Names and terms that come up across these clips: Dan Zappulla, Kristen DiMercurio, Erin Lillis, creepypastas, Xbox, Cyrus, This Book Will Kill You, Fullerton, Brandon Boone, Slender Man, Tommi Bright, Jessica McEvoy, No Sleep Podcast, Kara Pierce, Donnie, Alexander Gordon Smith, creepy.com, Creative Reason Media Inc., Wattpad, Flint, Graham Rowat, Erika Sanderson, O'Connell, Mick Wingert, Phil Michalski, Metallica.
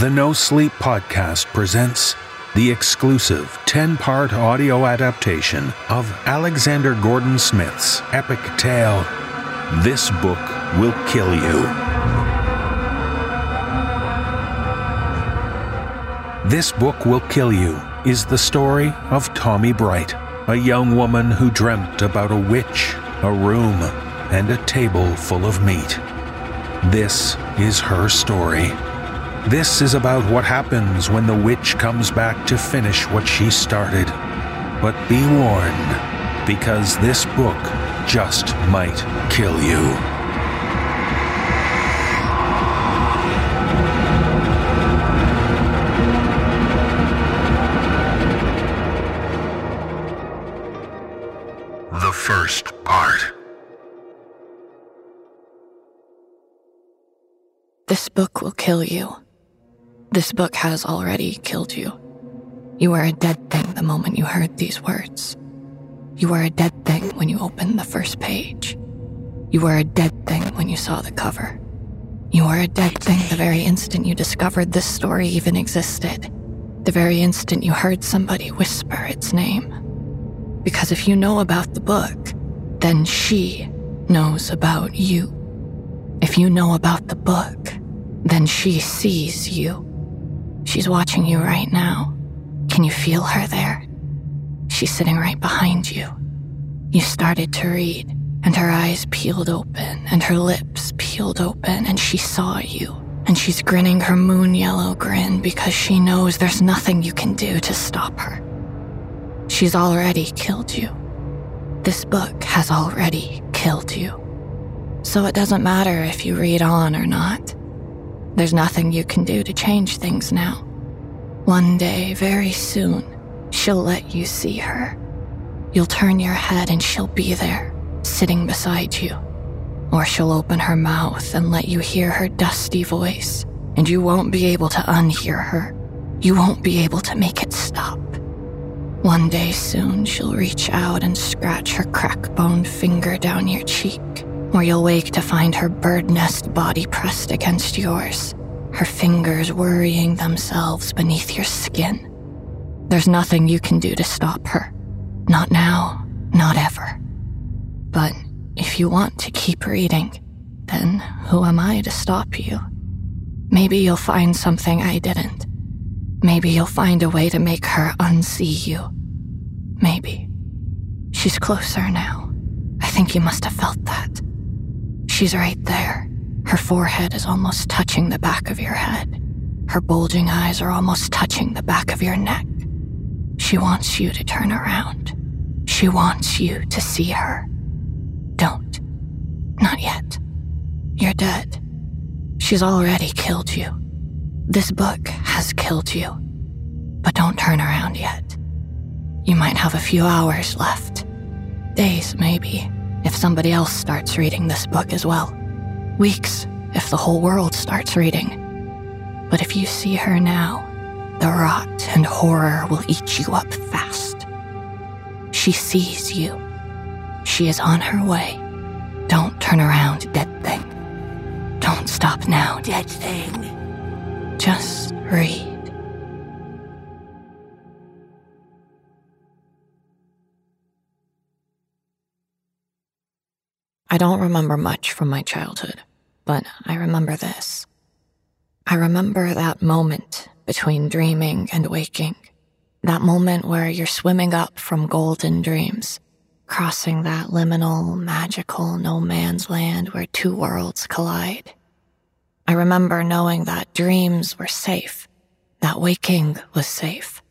The No Sleep Podcast presents the exclusive 10-part audio adaptation of Alexander Gordon Smith's epic tale, This Book Will Kill You. This Book Will Kill You is the story of Tommi Bright, a young woman who dreamt about a witch, a room, and a table full of meat. This is her story. This is about what happens when the witch comes back to finish what she started. But be warned, because this book just might kill you. The first part. This book will kill you. This book has already killed you. You are a dead thing the moment you heard these words. You are a dead thing when you opened the first page. You are a dead thing when you saw the cover. You are a dead thing the very instant you discovered this story even existed. The very instant you heard somebody whisper its name. Because if you know about the book, then she knows about you. If you know about the book, then she sees you. She's watching you right now. Can you feel her there? She's sitting right behind you. You started to read, and her eyes peeled open, and her lips peeled open, and she saw you. And she's grinning her moon yellow grin because she knows there's nothing you can do to stop her. She's already killed you. This book has already killed you. So it doesn't matter if you read on or not. There's nothing you can do to change things now. One day, very soon, she'll let you see her. You'll turn your head and she'll be there, sitting beside you. Or she'll open her mouth and let you hear her dusty voice, and you won't be able to unhear her. You won't be able to make it stop. One day soon, she'll reach out and scratch her crackbone finger down your cheek, or you'll wake to find her bird nest body pressed against yours, her fingers worrying themselves beneath your skin. There's nothing you can do to stop her. Not now, not ever. But if you want to keep reading, then who am I to stop you? Maybe you'll find something I didn't. Maybe you'll find a way to make her unsee you. Maybe. She's closer now. I think you must have felt that. She's right there. Her forehead is almost touching the back of your head. Her bulging eyes are almost touching the back of your neck. She wants you to turn around. She wants you to see her. Don't. Not yet. You're dead. She's already killed you. This book has killed you. But don't turn around yet. You might have a few hours left. Days, maybe. If somebody else starts reading this book as well. Weeks, if the whole world starts reading. But if you see her now, the rot and horror will eat you up fast. She sees you. She is on her way. Don't turn around, dead thing. Don't stop now, dead thing. Just read. I don't remember much from my childhood, but I remember this. I remember that moment between dreaming and waking. That moment where you're swimming up from golden dreams, crossing that liminal, magical no-man's land where two worlds collide. I remember knowing that dreams were safe, that waking was safe,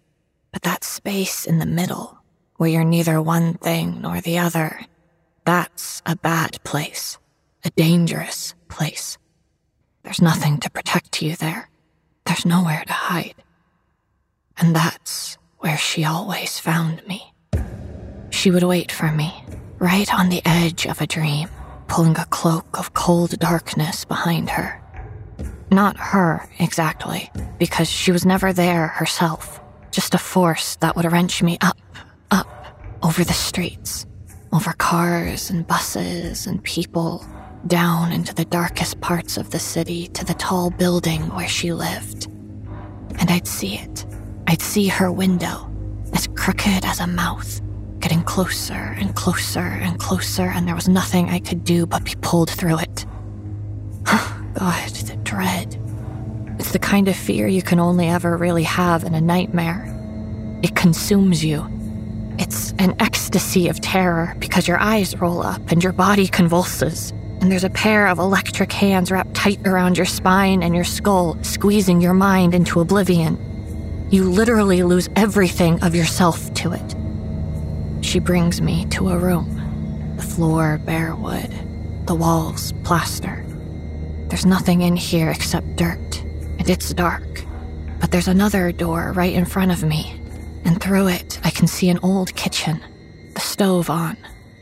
but that space in the middle, where you're neither one thing nor the other, that's a bad place, a dangerous place. There's nothing to protect you there. There's nowhere to hide. And that's where she always found me. She would wait for me, right on the edge of a dream, pulling a cloak of cold darkness behind her. Not her, exactly, because she was never there herself, just a force that would wrench me up, up, over the streets, over cars and buses and people, down into the darkest parts of the city to the tall building where she lived, and I'd see it. I'd see her window, as crooked as a mouth, getting closer and closer and closer, and there was nothing I could do but be pulled through it. God, the dread. It's the kind of fear you can only ever really have in a nightmare. It consumes you. It's an ecstasy of terror because your eyes roll up and your body convulses, and there's a pair of electric hands wrapped tight around your spine and your skull, squeezing your mind into oblivion. You literally lose everything of yourself to it. She brings me to a room. The floor bare wood, the walls plaster. There's nothing in here except dirt, and it's dark. But there's another door right in front of me, and through it I can see an old kitchen, the stove on,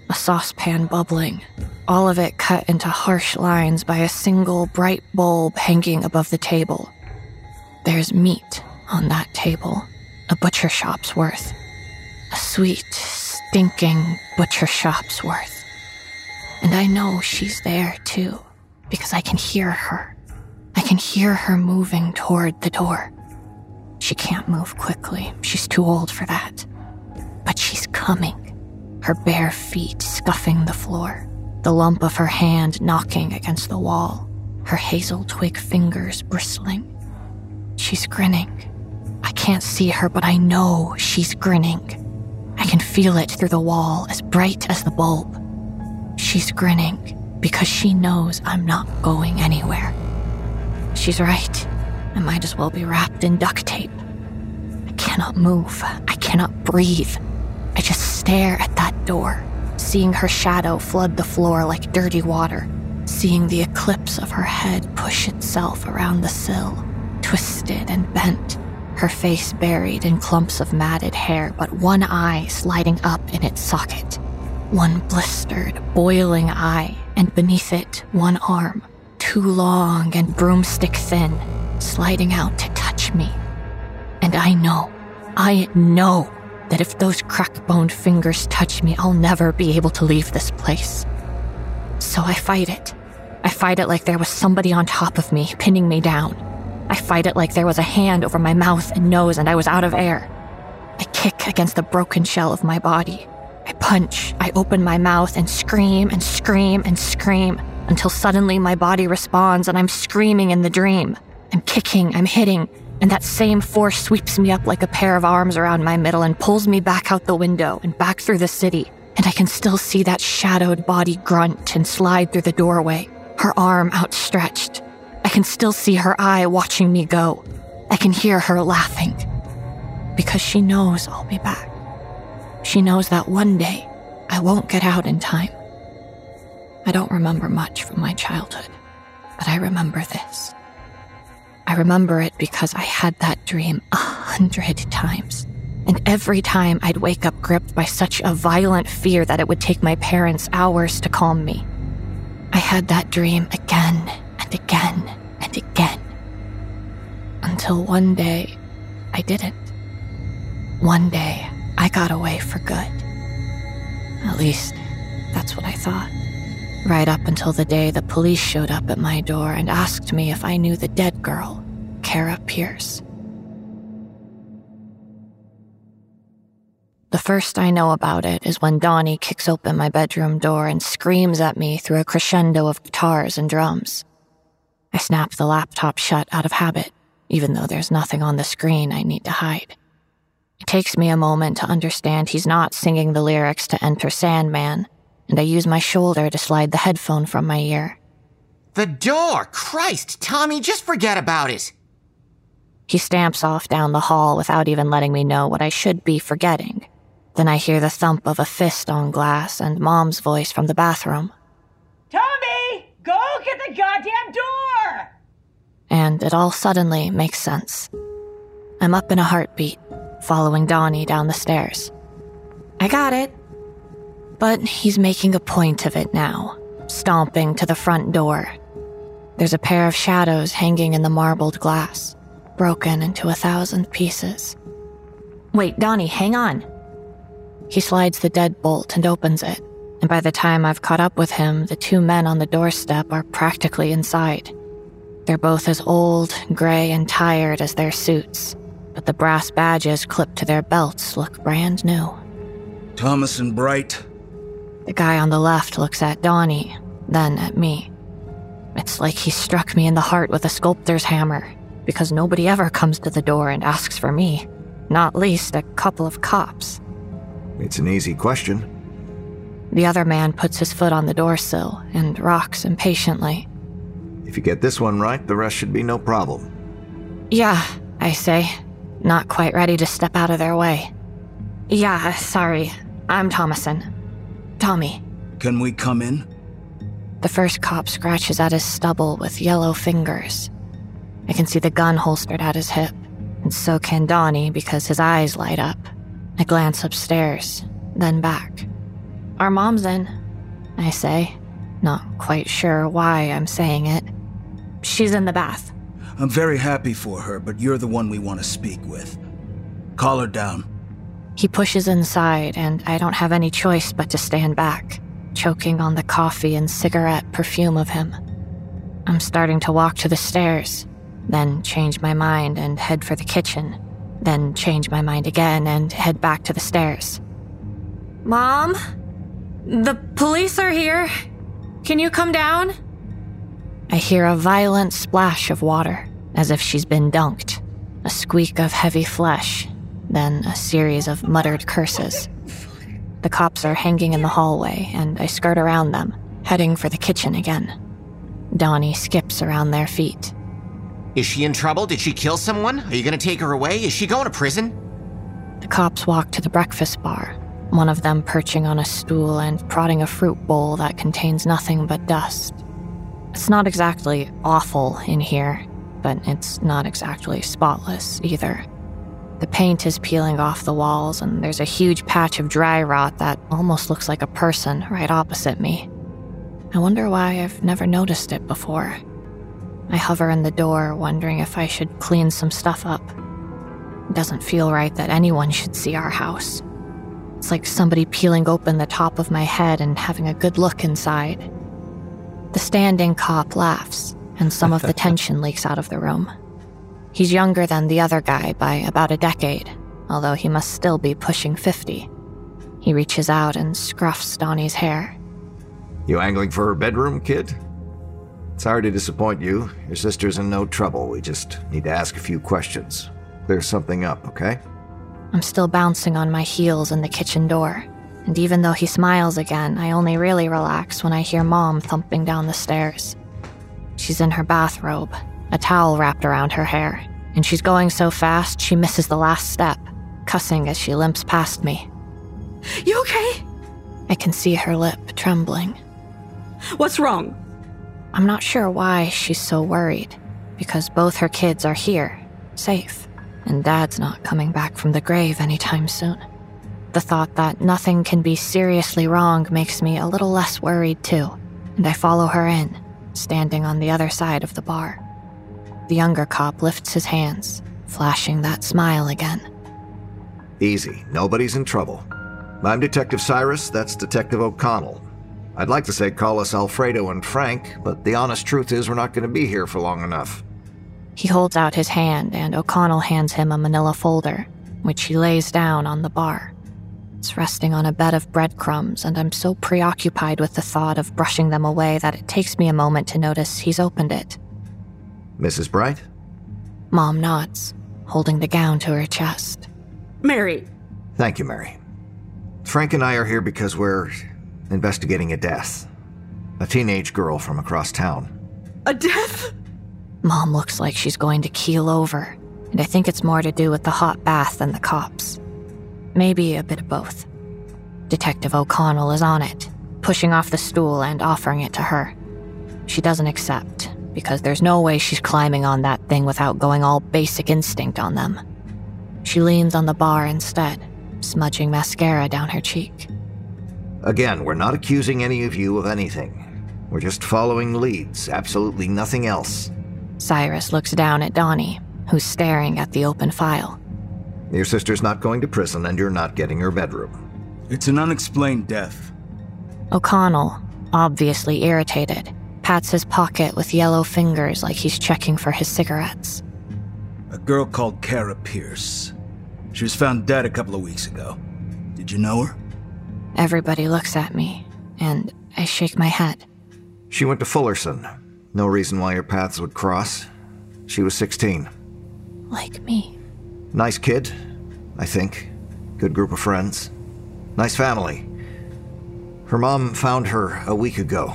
a saucepan bubbling, all of it cut into harsh lines by a single bright bulb hanging above the table. There's meat on that table, a butcher shop's worth. A sweet, stinking butcher shop's worth. And I know she's there too, because I can hear her. I can hear her moving toward the door. She can't move quickly, she's too old for that. But she's coming, her bare feet scuffing the floor, the lump of her hand knocking against the wall, her hazel twig fingers bristling. She's grinning. I can't see her, but I know she's grinning. I can feel it through the wall, as bright as the bulb. She's grinning because she knows I'm not going anywhere. She's right. I might as well be wrapped in duct tape. I cannot move. I cannot breathe. I just stare at that door, seeing her shadow flood the floor like dirty water, seeing the eclipse of her head push itself around the sill, twisted and bent, her face buried in clumps of matted hair, but one eye sliding up in its socket. One blistered, boiling eye, and beneath it, one arm, too long and broomstick thin, sliding out to touch me. And I know that if those crack-boned fingers touch me, I'll never be able to leave this place. So I fight it. I fight it like there was somebody on top of me, pinning me down. I fight it like there was a hand over my mouth and nose and I was out of air. I kick against the broken shell of my body. I punch, I open my mouth and scream and scream and scream until suddenly my body responds and I'm screaming in the dream. I'm kicking, I'm hitting, and that same force sweeps me up like a pair of arms around my middle and pulls me back out the window and back through the city. And I can still see that shadowed body grunt and slide through the doorway, her arm outstretched. I can still see her eye watching me go. I can hear her laughing. Because she knows I'll be back. She knows that one day I won't get out in time. I don't remember much from my childhood, but I remember this. I remember it because I had that dream 100 times. And every time I'd wake up gripped by such a violent fear that it would take my parents hours to calm me. I had that dream again and again and again. Until one day, I didn't. One day, I got away for good. At least, that's what I thought. Right up until the day the police showed up at my door and asked me if I knew the dead girl, Kara Pierce. The first I know about it is when Donnie kicks open my bedroom door and screams at me through a crescendo of guitars and drums. I snap the laptop shut out of habit, even though there's nothing on the screen I need to hide. It takes me a moment to understand he's not singing the lyrics to Enter Sandman, and I use my shoulder to slide the headphone from my ear. The door! Christ, Tommy, just forget about it! He stamps off down the hall without even letting me know what I should be forgetting. Then I hear the thump of a fist on glass and Mom's voice from the bathroom. Tommy! Go get the goddamn door! And it all suddenly makes sense. I'm up in a heartbeat, following Donnie down the stairs. I got it. But he's making a point of it now, stomping to the front door. There's a pair of shadows hanging in the marbled glass, broken into 1,000 pieces. Wait, Donnie, hang on. He slides the deadbolt and opens it, and by the time I've caught up with him, the two men on the doorstep are practically inside. They're both as old, gray, and tired as their suits, but the brass badges clipped to their belts look brand new. Thomas and Bright. The guy on the left looks at Donnie, then at me. It's like he struck me in the heart with a sculptor's hammer, because nobody ever comes to the door and asks for me, not least a couple of cops. It's an easy question. The other man puts his foot on the door sill and rocks impatiently. If you get this one right, the rest should be no problem. Yeah, I say, not quite ready to step out of their way. Yeah, sorry, I'm Thomason. Tommy. Can we come in? The first cop scratches at his stubble with yellow fingers. I can see the gun holstered at his hip, and so can Donnie because his eyes light up. I glance upstairs, then back. Our mom's in, I say, not quite sure why I'm saying it. She's in the bath. I'm very happy for her, but you're the one we want to speak with. Call her down. He pushes inside, and I don't have any choice but to stand back, choking on the coffee and cigarette perfume of him. I'm starting to walk to the stairs, then change my mind and head for the kitchen, then change my mind again and head back to the stairs. Mom? The police are here. Can you come down? I hear a violent splash of water, as if she's been dunked, a squeak of heavy flesh, then a series of muttered curses. The cops are hanging in the hallway, and I skirt around them, heading for the kitchen again. Donnie skips around their feet. Is she in trouble? Did she kill someone? Are you going to take her away? Is she going to prison? The cops walk to the breakfast bar, one of them perching on a stool and prodding a fruit bowl that contains nothing but dust. It's not exactly awful in here, but it's not exactly spotless either. The paint is peeling off the walls, and there's a huge patch of dry rot that almost looks like a person right opposite me. I wonder why I've never noticed it before. I hover in the door, wondering if I should clean some stuff up. It doesn't feel right that anyone should see our house. It's like somebody peeling open the top of my head and having a good look inside. The standing cop laughs, and some of the tension leaks out of the room. He's younger than the other guy by about a decade, although he must still be pushing 50. He reaches out and scruffs Donnie's hair. You angling for her bedroom, kid? Sorry to disappoint you. Your sister's in no trouble. We just need to ask a few questions. Clear something up, okay? I'm still bouncing on my heels in the kitchen door, and even though he smiles again, I only really relax when I hear Mom thumping down the stairs. She's in her bathrobe, a towel wrapped around her hair, and she's going so fast she misses the last step, cussing as she limps past me. You okay? I can see her lip trembling. What's wrong? I'm not sure why she's so worried, because both her kids are here, safe, and Dad's not coming back from the grave anytime soon. The thought that nothing can be seriously wrong makes me a little less worried too, and I follow her in, standing on the other side of the bar. The younger cop lifts his hands, flashing that smile again. Easy. Nobody's in trouble. I'm Detective Cyrus. That's Detective O'Connell. I'd like to say call us Alfredo and Frank, but the honest truth is we're not going to be here for long enough. He holds out his hand, and O'Connell hands him a manila folder, which he lays down on the bar. It's resting on a bed of breadcrumbs, and I'm so preoccupied with the thought of brushing them away that it takes me a moment to notice he's opened it. Mrs. Bright? Mom nods, holding the gown to her chest. Mary. Thank you, Mary. Frank and I are here because we're investigating a death. A teenage girl from across town. A death? Mom looks like she's going to keel over, and I think it's more to do with the hot bath than the cops. Maybe a bit of both. Detective O'Connell is on it, pushing off the stool and offering it to her. She doesn't accept, because there's no way she's climbing on that thing without going all basic instinct on them. She leans on the bar instead, smudging mascara down her cheek. Again, we're not accusing any of you of anything. We're just following leads, absolutely nothing else. Cyrus looks down at Donnie, who's staring at the open file. Your sister's not going to prison, and you're not getting her bedroom. It's an unexplained death. O'Connell, obviously irritated, pats his pocket with yellow fingers like he's checking for his cigarettes. A girl called Kara Pierce. She was found dead a couple of weeks ago. Did you know her? Everybody looks at me, and I shake my head. She went to Fullerton. No reason why your paths would cross. She was 16. Like me. Nice kid, I think. Good group of friends. Nice family. Her mom found her a week ago.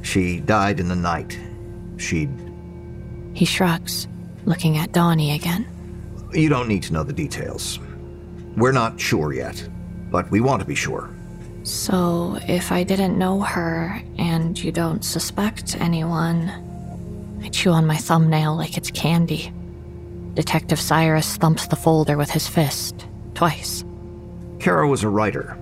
She died in the night. He shrugs, looking at Donnie again. You don't need to know the details. We're not sure yet, but we want to be sure. So, if I didn't know her, and you don't suspect anyone... I chew on my thumbnail like it's candy. Detective Cyrus thumps the folder with his fist, twice. Kara was a writer.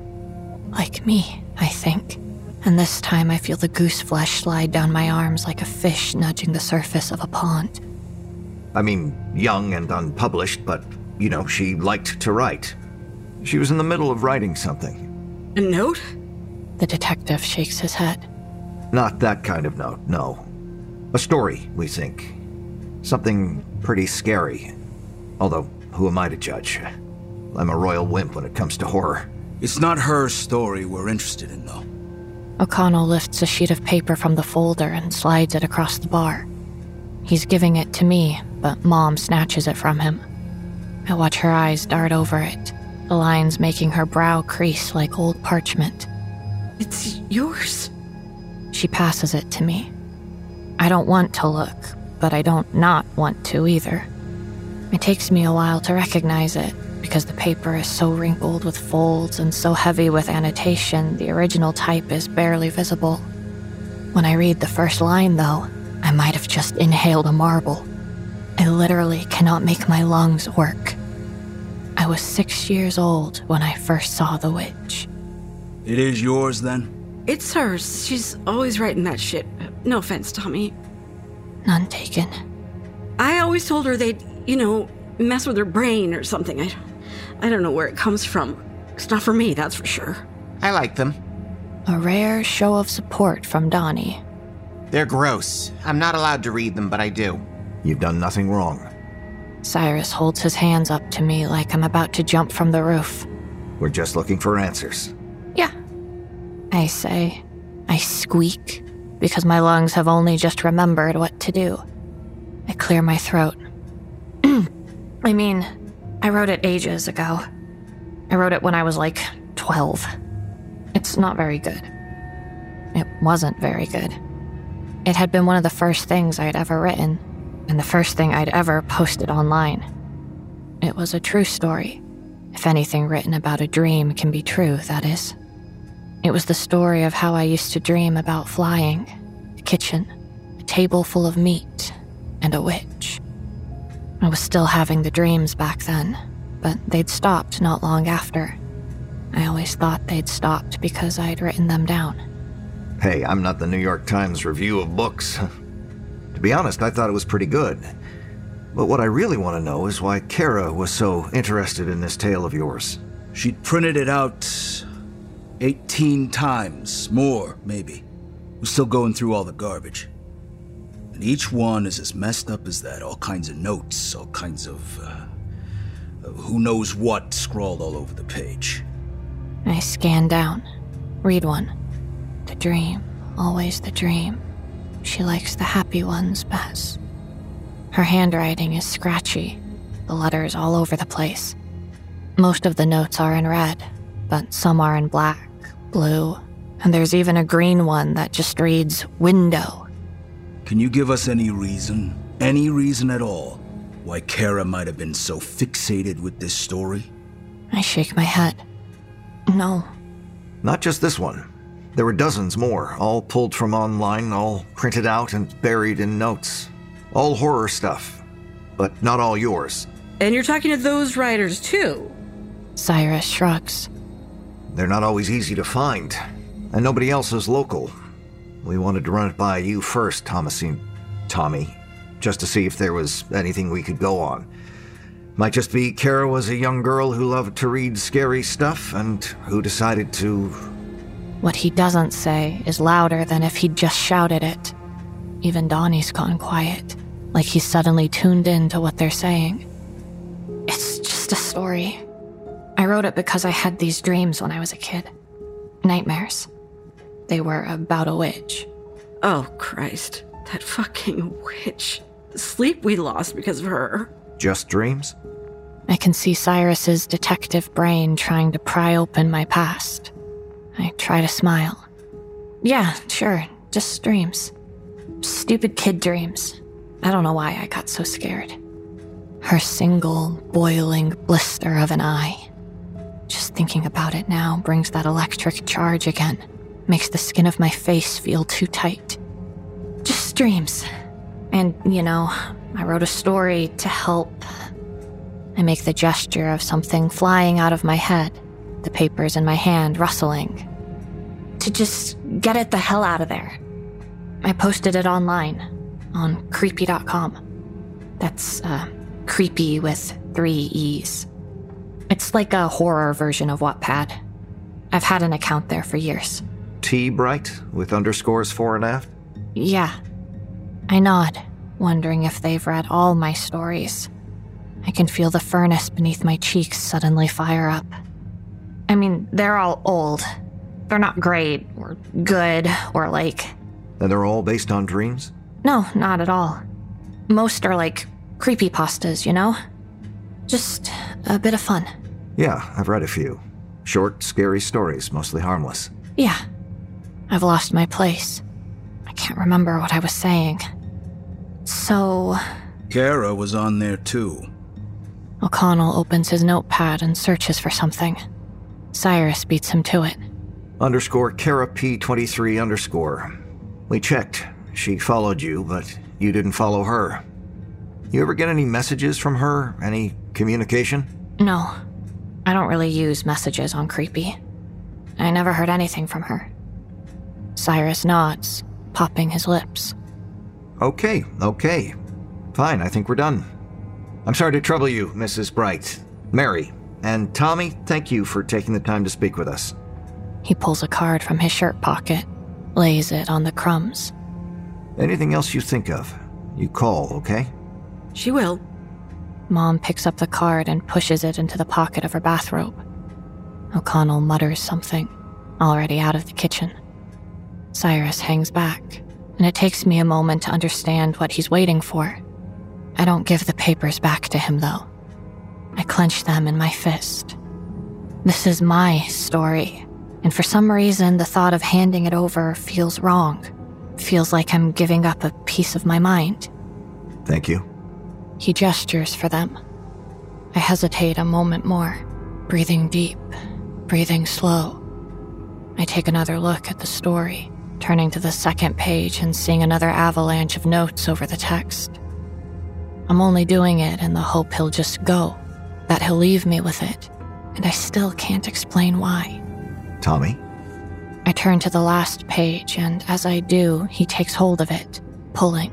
Like me, I think. And this time I feel the goose flesh slide down my arms like a fish nudging the surface of a pond. I mean, young and unpublished, but, you know, she liked to write. She was in the middle of writing something. A note? The detective shakes his head. Not that kind of note, no. A story, we think. Something pretty scary. Although, who am I to judge? I'm a royal wimp when it comes to horror. It's not her story we're interested in, though. O'Connell lifts a sheet of paper from the folder and slides it across the bar. He's giving it to me, but Mom snatches it from him. I watch her eyes dart over it. The lines making her brow crease like old parchment. It's yours. She passes it to me. I don't want to look, but I don't not want to either. It takes me a while to recognize it, because the paper is so wrinkled with folds and so heavy with annotation, the original type is barely visible. When I read the first line, though, I might have just inhaled a marble. I literally cannot make my lungs work. I was 6 years old when I first saw the witch. It is yours, then? It's hers. She's always writing that shit. No offense, Tommy. None taken. I always told her they'd, mess with her brain or something. I don't know where it comes from. It's not for me, that's for sure. I like them. A rare show of support from Donnie. They're gross. I'm not allowed to read them, but I do. You've done nothing wrong. Cyrus holds his hands up to me like I'm about to jump from the roof. We're just looking for answers. Yeah, I say. I squeak, because my lungs have only just remembered what to do. I clear my throat. I mean, I wrote it ages ago. I wrote it when I was like 12. It's not very good. It wasn't very good. It had been one of the first things I'd ever written. And the first thing I'd ever posted online. It was a true story. If anything written about a dream can be true, that is. It was the story of how I used to dream about flying, a kitchen, a table full of meat, and a witch. I was still having the dreams back then, but they'd stopped not long after. I always thought they'd stopped because I'd written them down. Hey, I'm not the New York Times review of books. To be honest, I thought it was pretty good. But what I really want to know is why Kara was so interested in this tale of yours. She'd printed it out 18 times, more maybe. We're still going through all the garbage. And each one is as messed up as that. All kinds of notes, all kinds of who knows what scrawled all over the page. I scan down, read one. The dream, always the dream. She likes the happy ones best. Her handwriting is scratchy, the letters all over the place. Most of the notes are in red, but some are in black, blue, and there's even a green one that just reads, window. Can you give us any reason at all, why Kara might have been so fixated with this story? I shake my head. No. Not just this one. There were dozens more, all pulled from online, all printed out and buried in notes. All horror stuff, but not all yours. And you're talking to those writers, too? Cyrus shrugs. They're not always easy to find, and nobody else is local. We wanted to run it by you first, Tommy, just to see if there was anything we could go on. Might just be Kara was a young girl who loved to read scary stuff and who decided to... What he doesn't say is louder than if he'd just shouted it. Even Donnie's gone quiet, like he's suddenly tuned in to what they're saying. It's just a story. I wrote it because I had these dreams when I was a kid. Nightmares. They were about a witch. Oh, Christ. That fucking witch. The sleep we lost because of her. Just dreams? I can see Cyrus's detective brain trying to pry open my past. I try to smile. Yeah, sure. Just dreams. Stupid kid dreams. I don't know why I got so scared. Her single, boiling blister of an eye. Just thinking about it now brings that electric charge again. Makes the skin of my face feel too tight. Just dreams. And, you know, I wrote a story to help. I make the gesture of something flying out of my head, the papers in my hand rustling. To just get it the hell out of there. I posted it online, on creepy.com. That's creepy with 3 E's. It's like a horror version of Wattpad. I've had an account there for years. T. Bright, with underscores fore and aft? Yeah. I nod, wondering if they've read all my stories. I can feel the furnace beneath my cheeks suddenly fire up. I mean, they're all old. They're not great, or good, or like... And they're all based on dreams? No, not at all. Most are like creepypastas, you know? Just a bit of fun. Yeah, I've read a few. Short, scary stories, mostly harmless. Yeah. I've lost my place. I can't remember what I was saying. So... Kara was on there too. O'Connell opens his notepad and searches for something. Cyrus beats him to it. Underscore Kara P23 underscore... We checked. She followed you, but you didn't follow her. You ever get any messages from her? Any communication? No. I don't really use messages on Creepy. I never heard anything from her. Cyrus nods, popping his lips. Okay. Fine, I think we're done. I'm sorry to trouble you, Mrs. Bright. Mary, and Tommy, thank you for taking the time to speak with us. He pulls a card from his shirt pocket. Lays it on the crumbs. Anything else you think of, you call, okay? She will. Mom picks up the card and pushes it into the pocket of her bathrobe. O'Connell mutters something, already out of the kitchen. Cyrus hangs back, and it takes me a moment to understand what he's waiting for. I don't give the papers back to him, though. I clench them in my fist. This is my story. And for some reason, the thought of handing it over feels wrong. Feels like I'm giving up a piece of my mind. Thank you. He gestures for them. I hesitate a moment more, breathing deep, breathing slow. I take another look at the story, turning to the second page and seeing another avalanche of notes over the text. I'm only doing it in the hope he'll just go, that he'll leave me with it, and I still can't explain why. Tommy? I turn to the last page, and as I do, he takes hold of it, pulling.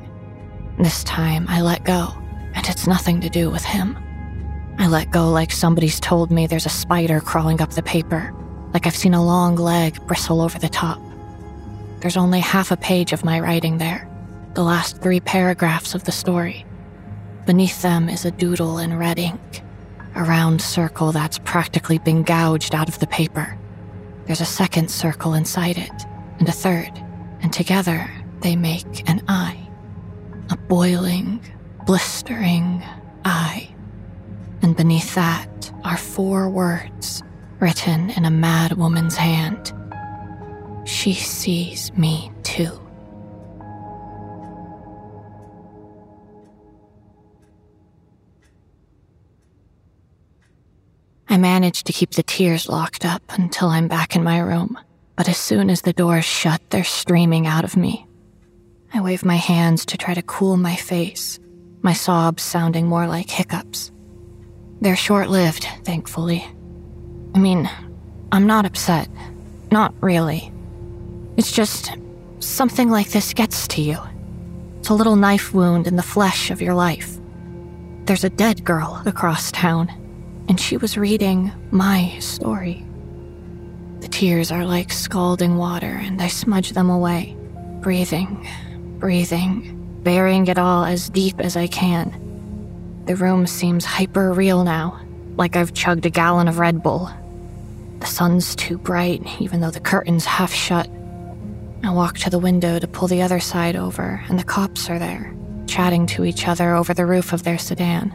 This time, I let go, and it's nothing to do with him. I let go like somebody's told me there's a spider crawling up the paper, like I've seen a long leg bristle over the top. There's only half a page of my writing there, the last 3 paragraphs of the story. Beneath them is a doodle in red ink, a round circle that's practically been gouged out of the paper. There's a second circle inside it, and a third, and together they make an eye. A boiling, blistering eye. And beneath that are 4 words, written in a mad woman's hand. She sees me too. I manage to keep the tears locked up until I'm back in my room, but as soon as the door's shut, they're streaming out of me. I wave my hands to try to cool my face, my sobs sounding more like hiccups. They're short-lived, thankfully. I mean, I'm not upset. Not really. It's just something like this gets to you. It's a little knife wound in the flesh of your life. There's a dead girl across town. And she was reading my story. The tears are like scalding water, and I smudge them away, breathing, burying it all as deep as I can. The room seems hyper-real now, like I've chugged a gallon of Red Bull. The sun's too bright, even though the curtain's half shut. I walk to the window to pull the other side over, and the cops are there, chatting to each other over the roof of their sedan.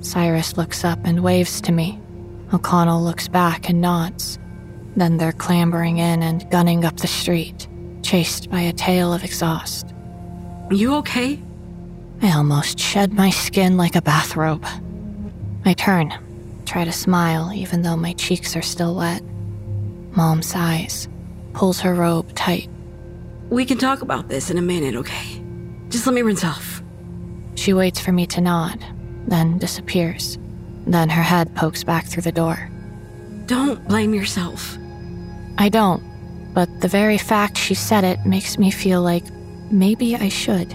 Cyrus looks up and waves to me. O'Connell looks back and nods. Then they're clambering in and gunning up the street, chased by a tail of exhaust. You okay? I almost shed my skin like a bathrobe. I turn, try to smile even though my cheeks are still wet. Mom sighs, pulls her robe tight. We can talk about this in a minute, okay? Just let me rinse off. She waits for me to nod, then disappears. Then her head pokes back through the door. Don't blame yourself. I don't, but the very fact she said it makes me feel like maybe I should.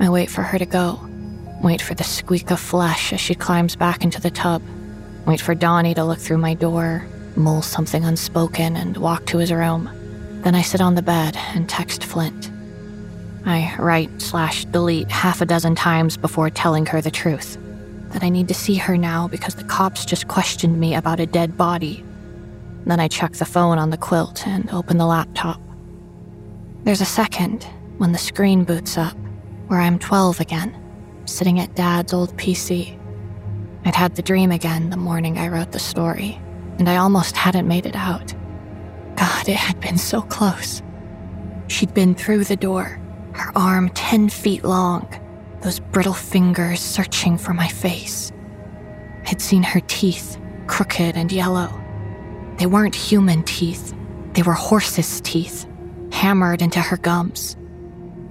I wait for her to go. Wait for the squeak of flesh as she climbs back into the tub. Wait for Donnie to look through my door, mull something unspoken, and walk to his room. Then I sit on the bed and text Flint. I write/delete half a dozen times before telling her the truth. That I need to see her now because the cops just questioned me about a dead body. Then I chuck the phone on the quilt and open the laptop. There's a second when the screen boots up, where I'm 12 again, sitting at Dad's old PC. I'd had the dream again the morning I wrote the story, and I almost hadn't made it out. God, it had been so close. She'd been through the door, her arm 10 feet long, those brittle fingers searching for my face. I'd seen her teeth, crooked and yellow. They weren't human teeth. They were horse's teeth, hammered into her gums.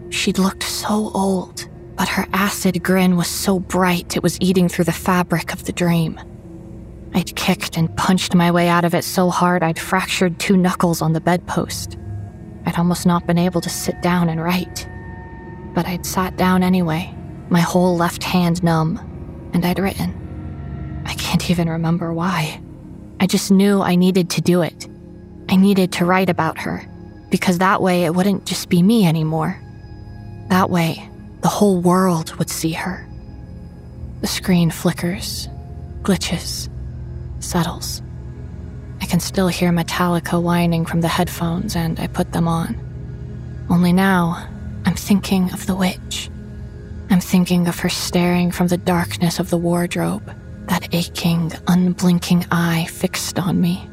She'd looked so old, but her acid grin was so bright it was eating through the fabric of the dream. I'd kicked and punched my way out of it so hard I'd fractured 2 knuckles on the bedpost. I'd almost not been able to sit down and write. But I'd sat down anyway, my whole left hand numb, and I'd written. I can't even remember why. I just knew I needed to do it. I needed to write about her, because that way it wouldn't just be me anymore. That way, the whole world would see her. The screen flickers, glitches, settles. I can still hear Metallica whining from the headphones, and I put them on. Only now, I'm thinking of the witch. I'm thinking of her staring from the darkness of the wardrobe, that aching, unblinking eye fixed on me.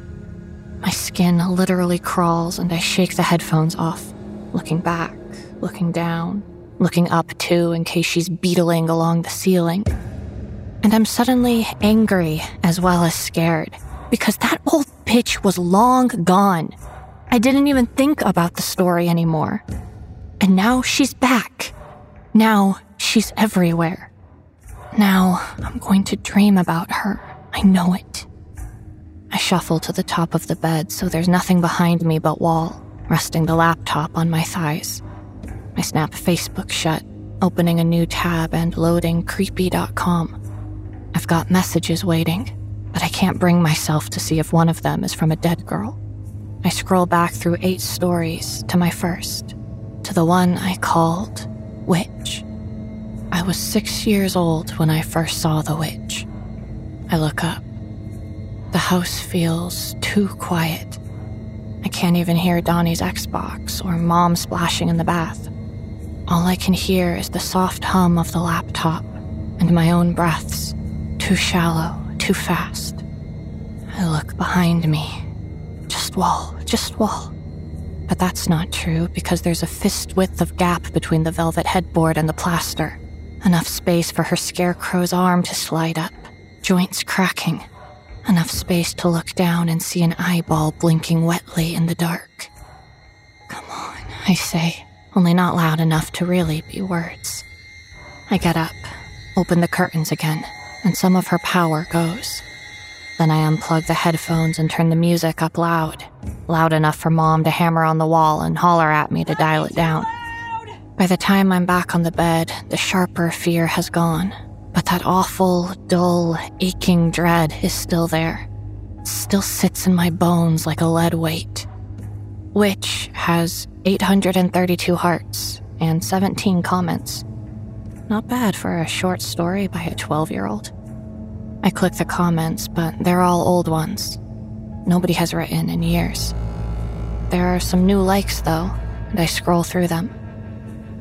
My skin literally crawls, and I shake the headphones off, looking back, looking down, looking up too in case she's beetling along the ceiling. And I'm suddenly angry as well as scared, because that old bitch was long gone. I didn't even think about the story anymore. And now she's back. Now she's everywhere. Now I'm going to dream about her. I know it. I shuffle to the top of the bed so there's nothing behind me but wall, resting the laptop on my thighs. I snap Facebook shut, opening a new tab and loading creepy.com. I've got messages waiting, but I can't bring myself to see if one of them is from a dead girl. I scroll back through 8 stories to my first, to the one I called Witch. I was 6 years old when I first saw the witch. I look up. The house feels too quiet. I can't even hear Donnie's Xbox or Mom splashing in the bath. All I can hear is the soft hum of the laptop and my own breaths, too shallow, too fast. I look behind me. Just wall, just wall. But that's not true, because there's a fist width of gap between the velvet headboard and the plaster. Enough space for her scarecrow's arm to slide up, joints cracking. Enough space to look down and see an eyeball blinking wetly in the dark. Come on, I say, only not loud enough to really be words. I get up, open the curtains again, and some of her power goes. Then I unplug the headphones and turn the music up loud. Loud enough for Mom to hammer on the wall and holler at me to dial it down. By the time I'm back on the bed, the sharper fear has gone. But that awful, dull, aching dread is still there. still sits in my bones like a lead weight, which has 832 hearts and 17 comments. Not bad for a short story by a 12-year-old. I click the comments, but they're all old ones. Nobody has written in years. There are some new likes, though, and I scroll through them.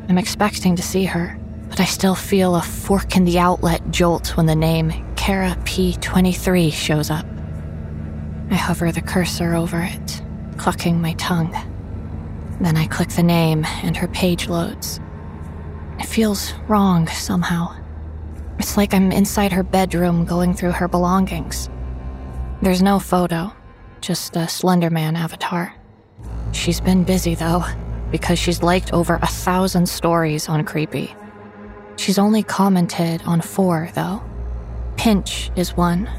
I'm expecting to see her, but I still feel a fork in the outlet jolt when the name Kara P23 shows up. I hover the cursor over it, clucking my tongue. Then I click the name and her page loads. It feels wrong somehow. It's like I'm inside her bedroom going through her belongings. There's no photo, just a Slender Man avatar. She's been busy, though, because she's liked over 1,000 stories on Creepy. She's only commented on 4, though. Pinch is one.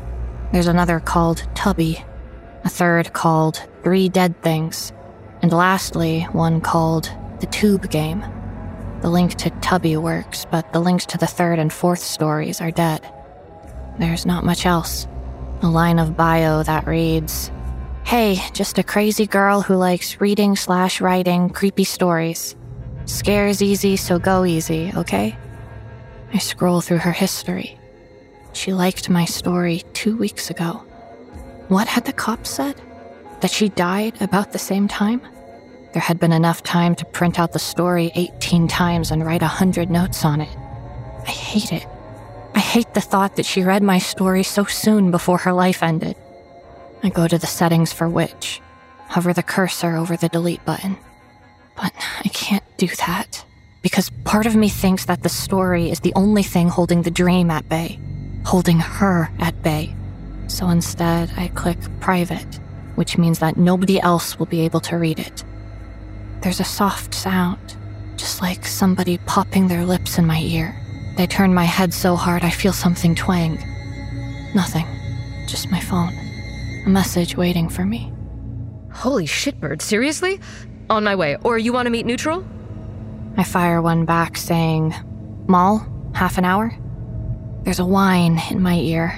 There's another called Tubby, a third called 3 Dead Things, and lastly, one called The Tube Game. The link to Tubby works, but the links to the 3rd and 4th stories are dead. There's not much else. A line of bio that reads, "Hey, just a crazy girl who likes reading/writing creepy stories. Scares easy, so go easy, okay?" I scroll through her history. She liked my story 2 weeks ago. What had the cops said? That she died about the same time? There had been enough time to print out the story 18 times and write 100 notes on it. I hate it. I hate the thought that she read my story so soon before her life ended. I go to the settings for Witch, hover the cursor over the delete button. But I can't do that, because part of me thinks that the story is the only thing holding the dream at bay, holding her at bay. So instead, I click private, which means that nobody else will be able to read it. There's a soft sound, just like somebody popping their lips in my ear. They turn my head so hard I feel something twang. Nothing, just my phone. A message waiting for me. Holy shitbird, seriously? On my way, or you want to meet neutral? I fire one back saying, "Mall, half an hour?" There's a whine in my ear,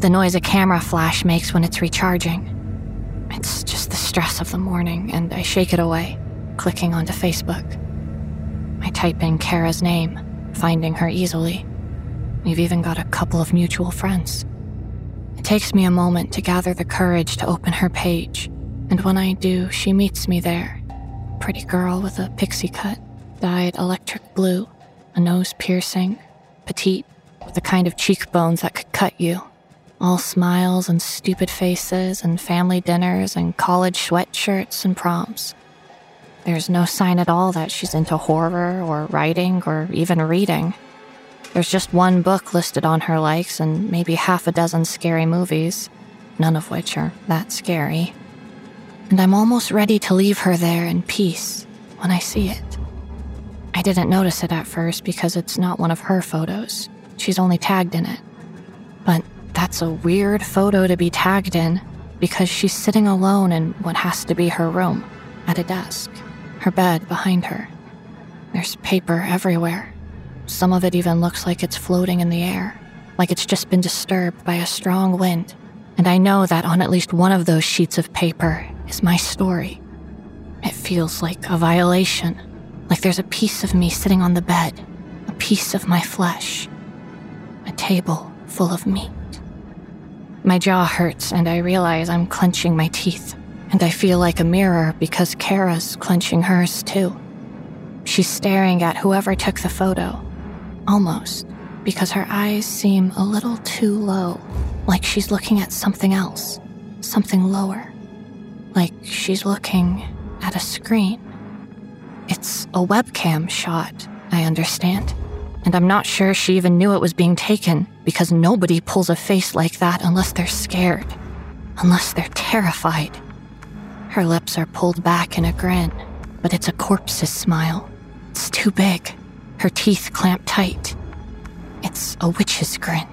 the noise a camera flash makes when it's recharging. It's just the stress of the morning, and I shake it away, clicking onto Facebook. I type in Kara's name, finding her easily. We've even got a couple of mutual friends. It takes me a moment to gather the courage to open her page, and when I do, she meets me there. Pretty girl with a pixie cut, dyed electric blue, a nose piercing, petite, with the kind of cheekbones that could cut you. All smiles and stupid faces and family dinners and college sweatshirts and proms. There's no sign at all that she's into horror or writing or even reading. There's just one book listed on her likes and maybe 6 scary movies, none of which are that scary. And I'm almost ready to leave her there in peace when I see it. I didn't notice it at first because it's not one of her photos. She's only tagged in it. But that's a weird photo to be tagged in because she's sitting alone in what has to be her room, at a desk. Her bed behind her. There's paper everywhere. Some of it even looks like it's floating in the air, like it's just been disturbed by a strong wind. And I know that on at least one of those sheets of paper is my story. It feels like a violation, like there's a piece of me sitting on the bed, a piece of my flesh, a table full of meat. My jaw hurts and I realize I'm clenching my teeth. And I feel like a mirror because Kara's clenching hers too. She's staring at whoever took the photo, almost, because her eyes seem a little too low, like she's looking at something else, something lower, like she's looking at a screen. It's a webcam shot, I understand, and I'm not sure she even knew it was being taken because nobody pulls a face like that unless they're scared, unless they're terrified. Her lips are pulled back in a grin, but it's a corpse's smile. It's too big. Her teeth clamp tight. It's a witch's grin.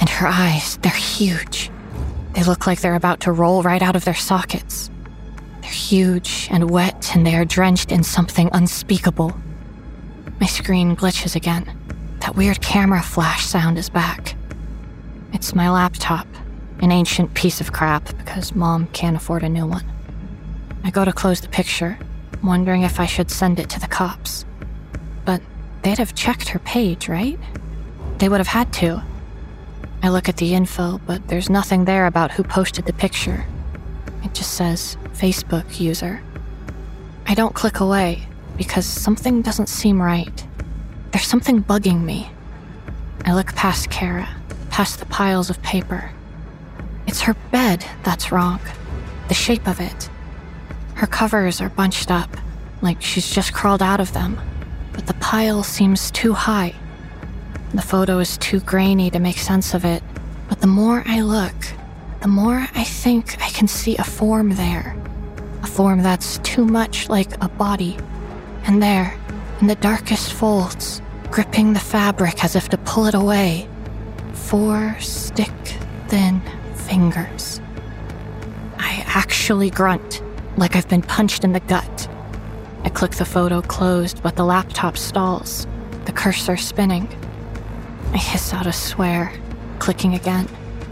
And her eyes, they're huge. They look like they're about to roll right out of their sockets. They're huge and wet, and they are drenched in something unspeakable. My screen glitches again. That weird camera flash sound is back. It's my laptop, an ancient piece of crap because Mom can't afford a new one. I go to close the picture, wondering if I should send it to the cops. But they'd have checked her page, right? They would have had to. I look at the info, but there's nothing there about who posted the picture. It just says, Facebook user. I don't click away, because something doesn't seem right. There's something bugging me. I look past Kara, past the piles of paper. It's her bed that's wrong, the shape of it. Her covers are bunched up, like she's just crawled out of them, but the pile seems too high. The photo is too grainy to make sense of it, but the more I look, the more I think I can see a form there. A form that's too much like a body. And there, in the darkest folds, gripping the fabric as if to pull it away, 4 stick-thin fingers. I actually grunt, like I've been punched in the gut. I click the photo closed, but the laptop stalls, the cursor spinning. I hiss out a swear, clicking again,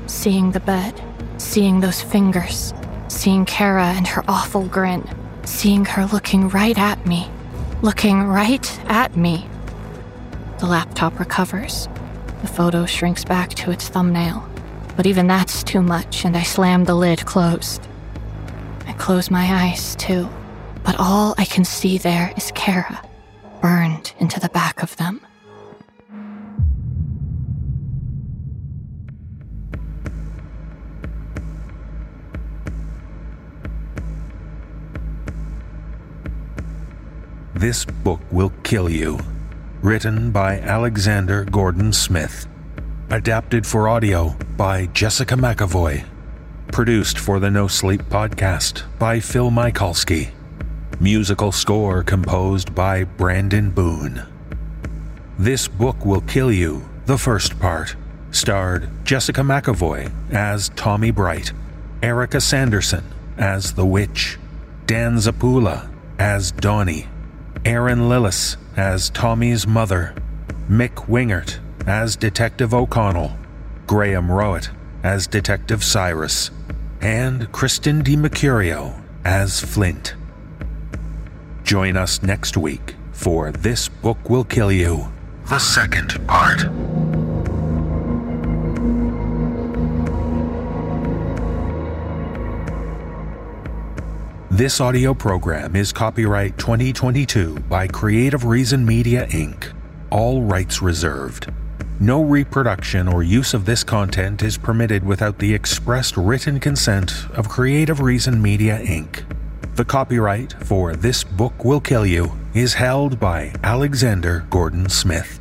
seeing the bed, seeing those fingers, seeing Kara and her awful grin, seeing her looking right at me, The laptop recovers. The photo shrinks back to its thumbnail, but even that's too much, and I slam the lid closed. I close my eyes, too, but all I can see there is Kara, burned into the back of them. This Book Will Kill You, written by Alexander Gordon Smith. Adapted for audio by Jessica McEvoy. Produced for the No Sleep Podcast by Phil Michalski. Musical score composed by Brandon Boone. This Book Will Kill You, the first part, starred Jessica McEvoy as Tommi Bright, Erika Sanderson as The Witch, Dan Zappulla as Donnie, Erin Lillis as Tommy's mother, Mick Wingert as Detective O'Connell, Graham Rowat as Detective Cyrus, and Kristen DiMercurio as Flint. Join us next week for This Book Will Kill You, the second part. This audio program is copyright 2022 by Creative Reason Media Inc. All rights reserved. No reproduction or use of this content is permitted without the expressed written consent of Creative Reason Media Inc. The copyright for This Book Will Kill You is held by Alexander Gordon Smith.